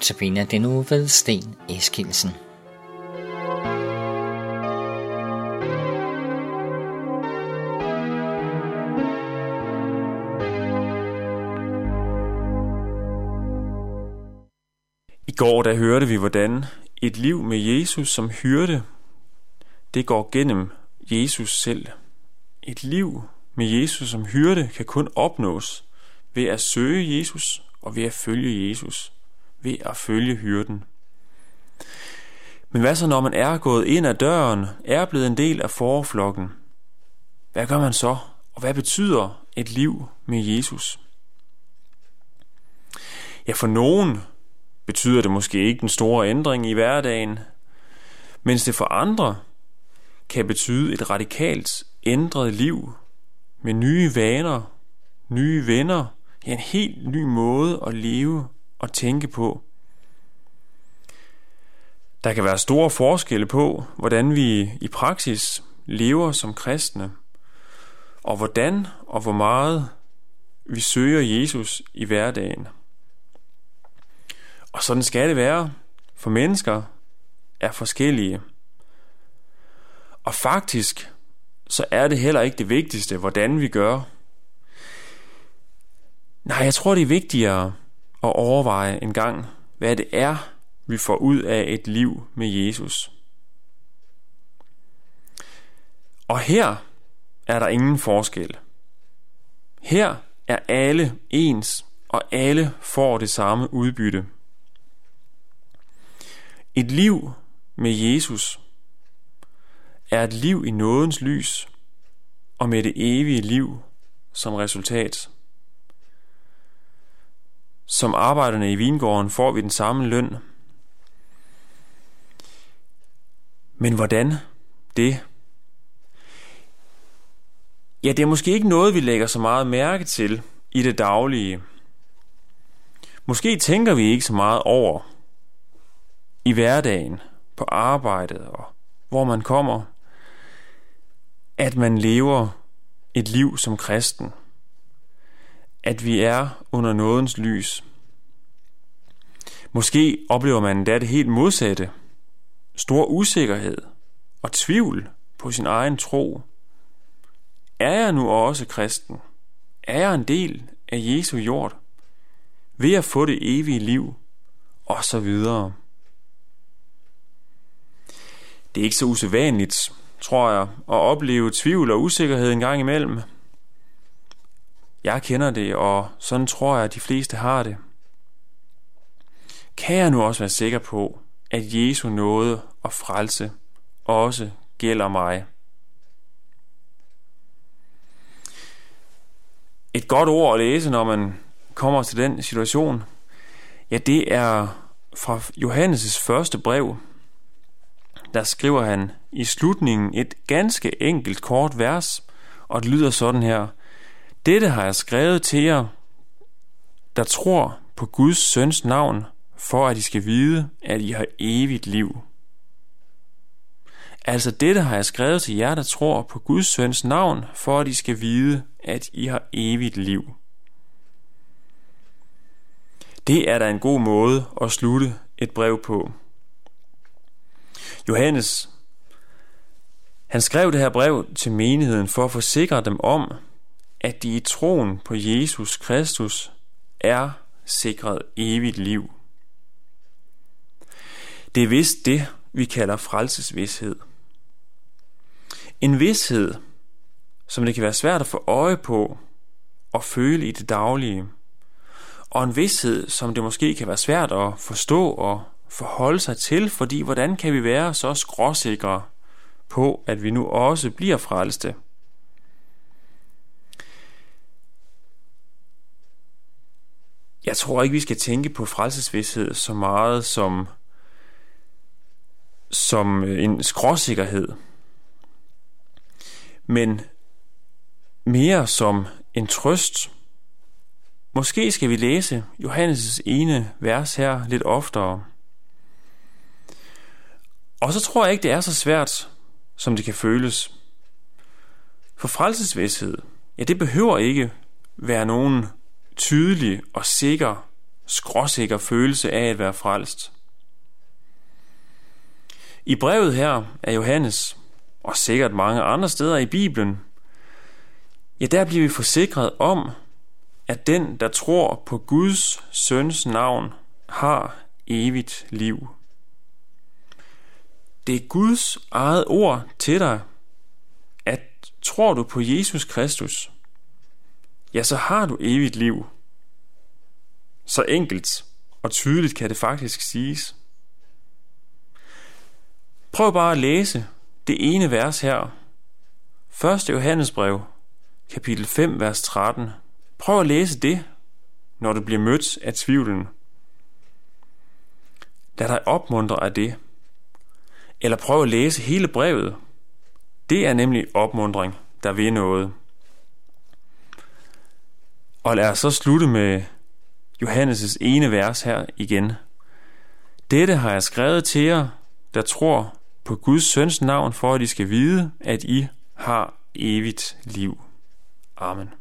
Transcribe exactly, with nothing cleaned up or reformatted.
notabene den uge ved Sten Eskilsen. I går der hørte vi, hvordan et liv med Jesus som hyrde, det går gennem Jesus selv. Et liv med Jesus som hyrde kan kun opnås ved at søge Jesus og ved at følge Jesus, ved at følge hyrden. Men hvad så, når man er gået ind ad døren, er blevet en del af fåreflokken? Hvad gør man så, og hvad betyder et liv med Jesus? Ja, for nogen betyder det måske ikke den store ændring i hverdagen, mens det for andre kan betyde et radikalt ændret liv med nye vaner, nye venner, ja, en helt ny måde at leve og tænke på. Der kan være store forskelle på, hvordan vi i praksis lever som kristne, og hvordan og hvor meget vi søger Jesus i hverdagen. Og sådan skal det være, for mennesker er forskellige. Og faktisk, så er det heller ikke det vigtigste, hvordan vi gør. Nej, jeg tror, det er vigtigere at overveje en gang, hvad det er, vi får ud af et liv med Jesus. Og her er der ingen forskel. Her er alle ens, og alle får det samme udbytte. Et liv med Jesus er et liv i nådens lys og med det evige liv som resultat. Som arbejderne i vingården får vi den samme løn. Men hvordan det? Ja, det er måske ikke noget, vi lægger så meget mærke til i det daglige. Måske tænker vi ikke så meget over i hverdagen, på arbejdet og hvor man kommer, at man lever et liv som kristen. At vi er under nådens lys. Måske oplever man da det helt modsatte. Stor usikkerhed og tvivl på sin egen tro. Er jeg nu også kristen? Er jeg en del af Jesu jord? Ved at få det evige liv? Og så videre. Det er ikke så usædvanligt, tror jeg, at opleve tvivl og usikkerhed en gang imellem. Jeg kender det, og sådan tror jeg, at de fleste har det. Kan jeg nu også være sikker på, at Jesu nåde og frelse også gælder mig? Et godt ord at læse, når man kommer til den situation, ja, det er fra Johannes' første brev. Der skriver han i slutningen et ganske enkelt kort vers, og det lyder sådan her: Dette har jeg skrevet til jer, der tror på Guds søns navn, for at I skal vide, at I har evigt liv. Altså, dette har jeg skrevet til jer, der tror på Guds søns navn, for at I skal vide, at I har evigt liv. Det er da en god måde at slutte et brev på. Johannes, han skrev det her brev til menigheden for at forsikre dem om, at de i troen på Jesus Kristus er sikret evigt liv. Det er vist det, vi kalder frelsesvished. En vished, som det kan være svært at få øje på og føle i det daglige, og en vished, som det måske kan være svært at forstå og forholde sig til, fordi hvordan kan vi være så skråsikre på, at vi nu også bliver frelste? Jeg tror ikke, vi skal tænke på frelsesvished så meget som, som en skråsikkerhed, men mere som en trøst. Måske skal vi læse Johannes' ene vers her lidt oftere. Og så tror jeg ikke, det er så svært, som det kan føles. For frelsesvished, ja, det behøver ikke være nogen tydelig og sikker skråsikker følelse af at være frelst. I brevet her af Johannes, og sikkert mange andre steder i Bibelen, ja, der bliver vi forsikret om, at den, der tror på Guds søns navn, har evigt liv. Det er Guds eget ord til dig, at tror du på Jesus Kristus, ja, så har du evigt liv. Så enkelt og tydeligt kan det faktisk siges. Prøv bare at læse det ene vers her. Første Johannes brev, kapitel fem, vers tretten. Prøv at læse det, når du bliver mødt af tvivlen. Lad dig opmuntre af det. Eller prøv at læse hele brevet. Det er nemlig opmuntring, der vil noget. Og lad os så slutte med Johannes' ene vers her igen. Dette har jeg skrevet til jer, der tror på Guds søns navn, for at I skal vide, at I har evigt liv. Amen.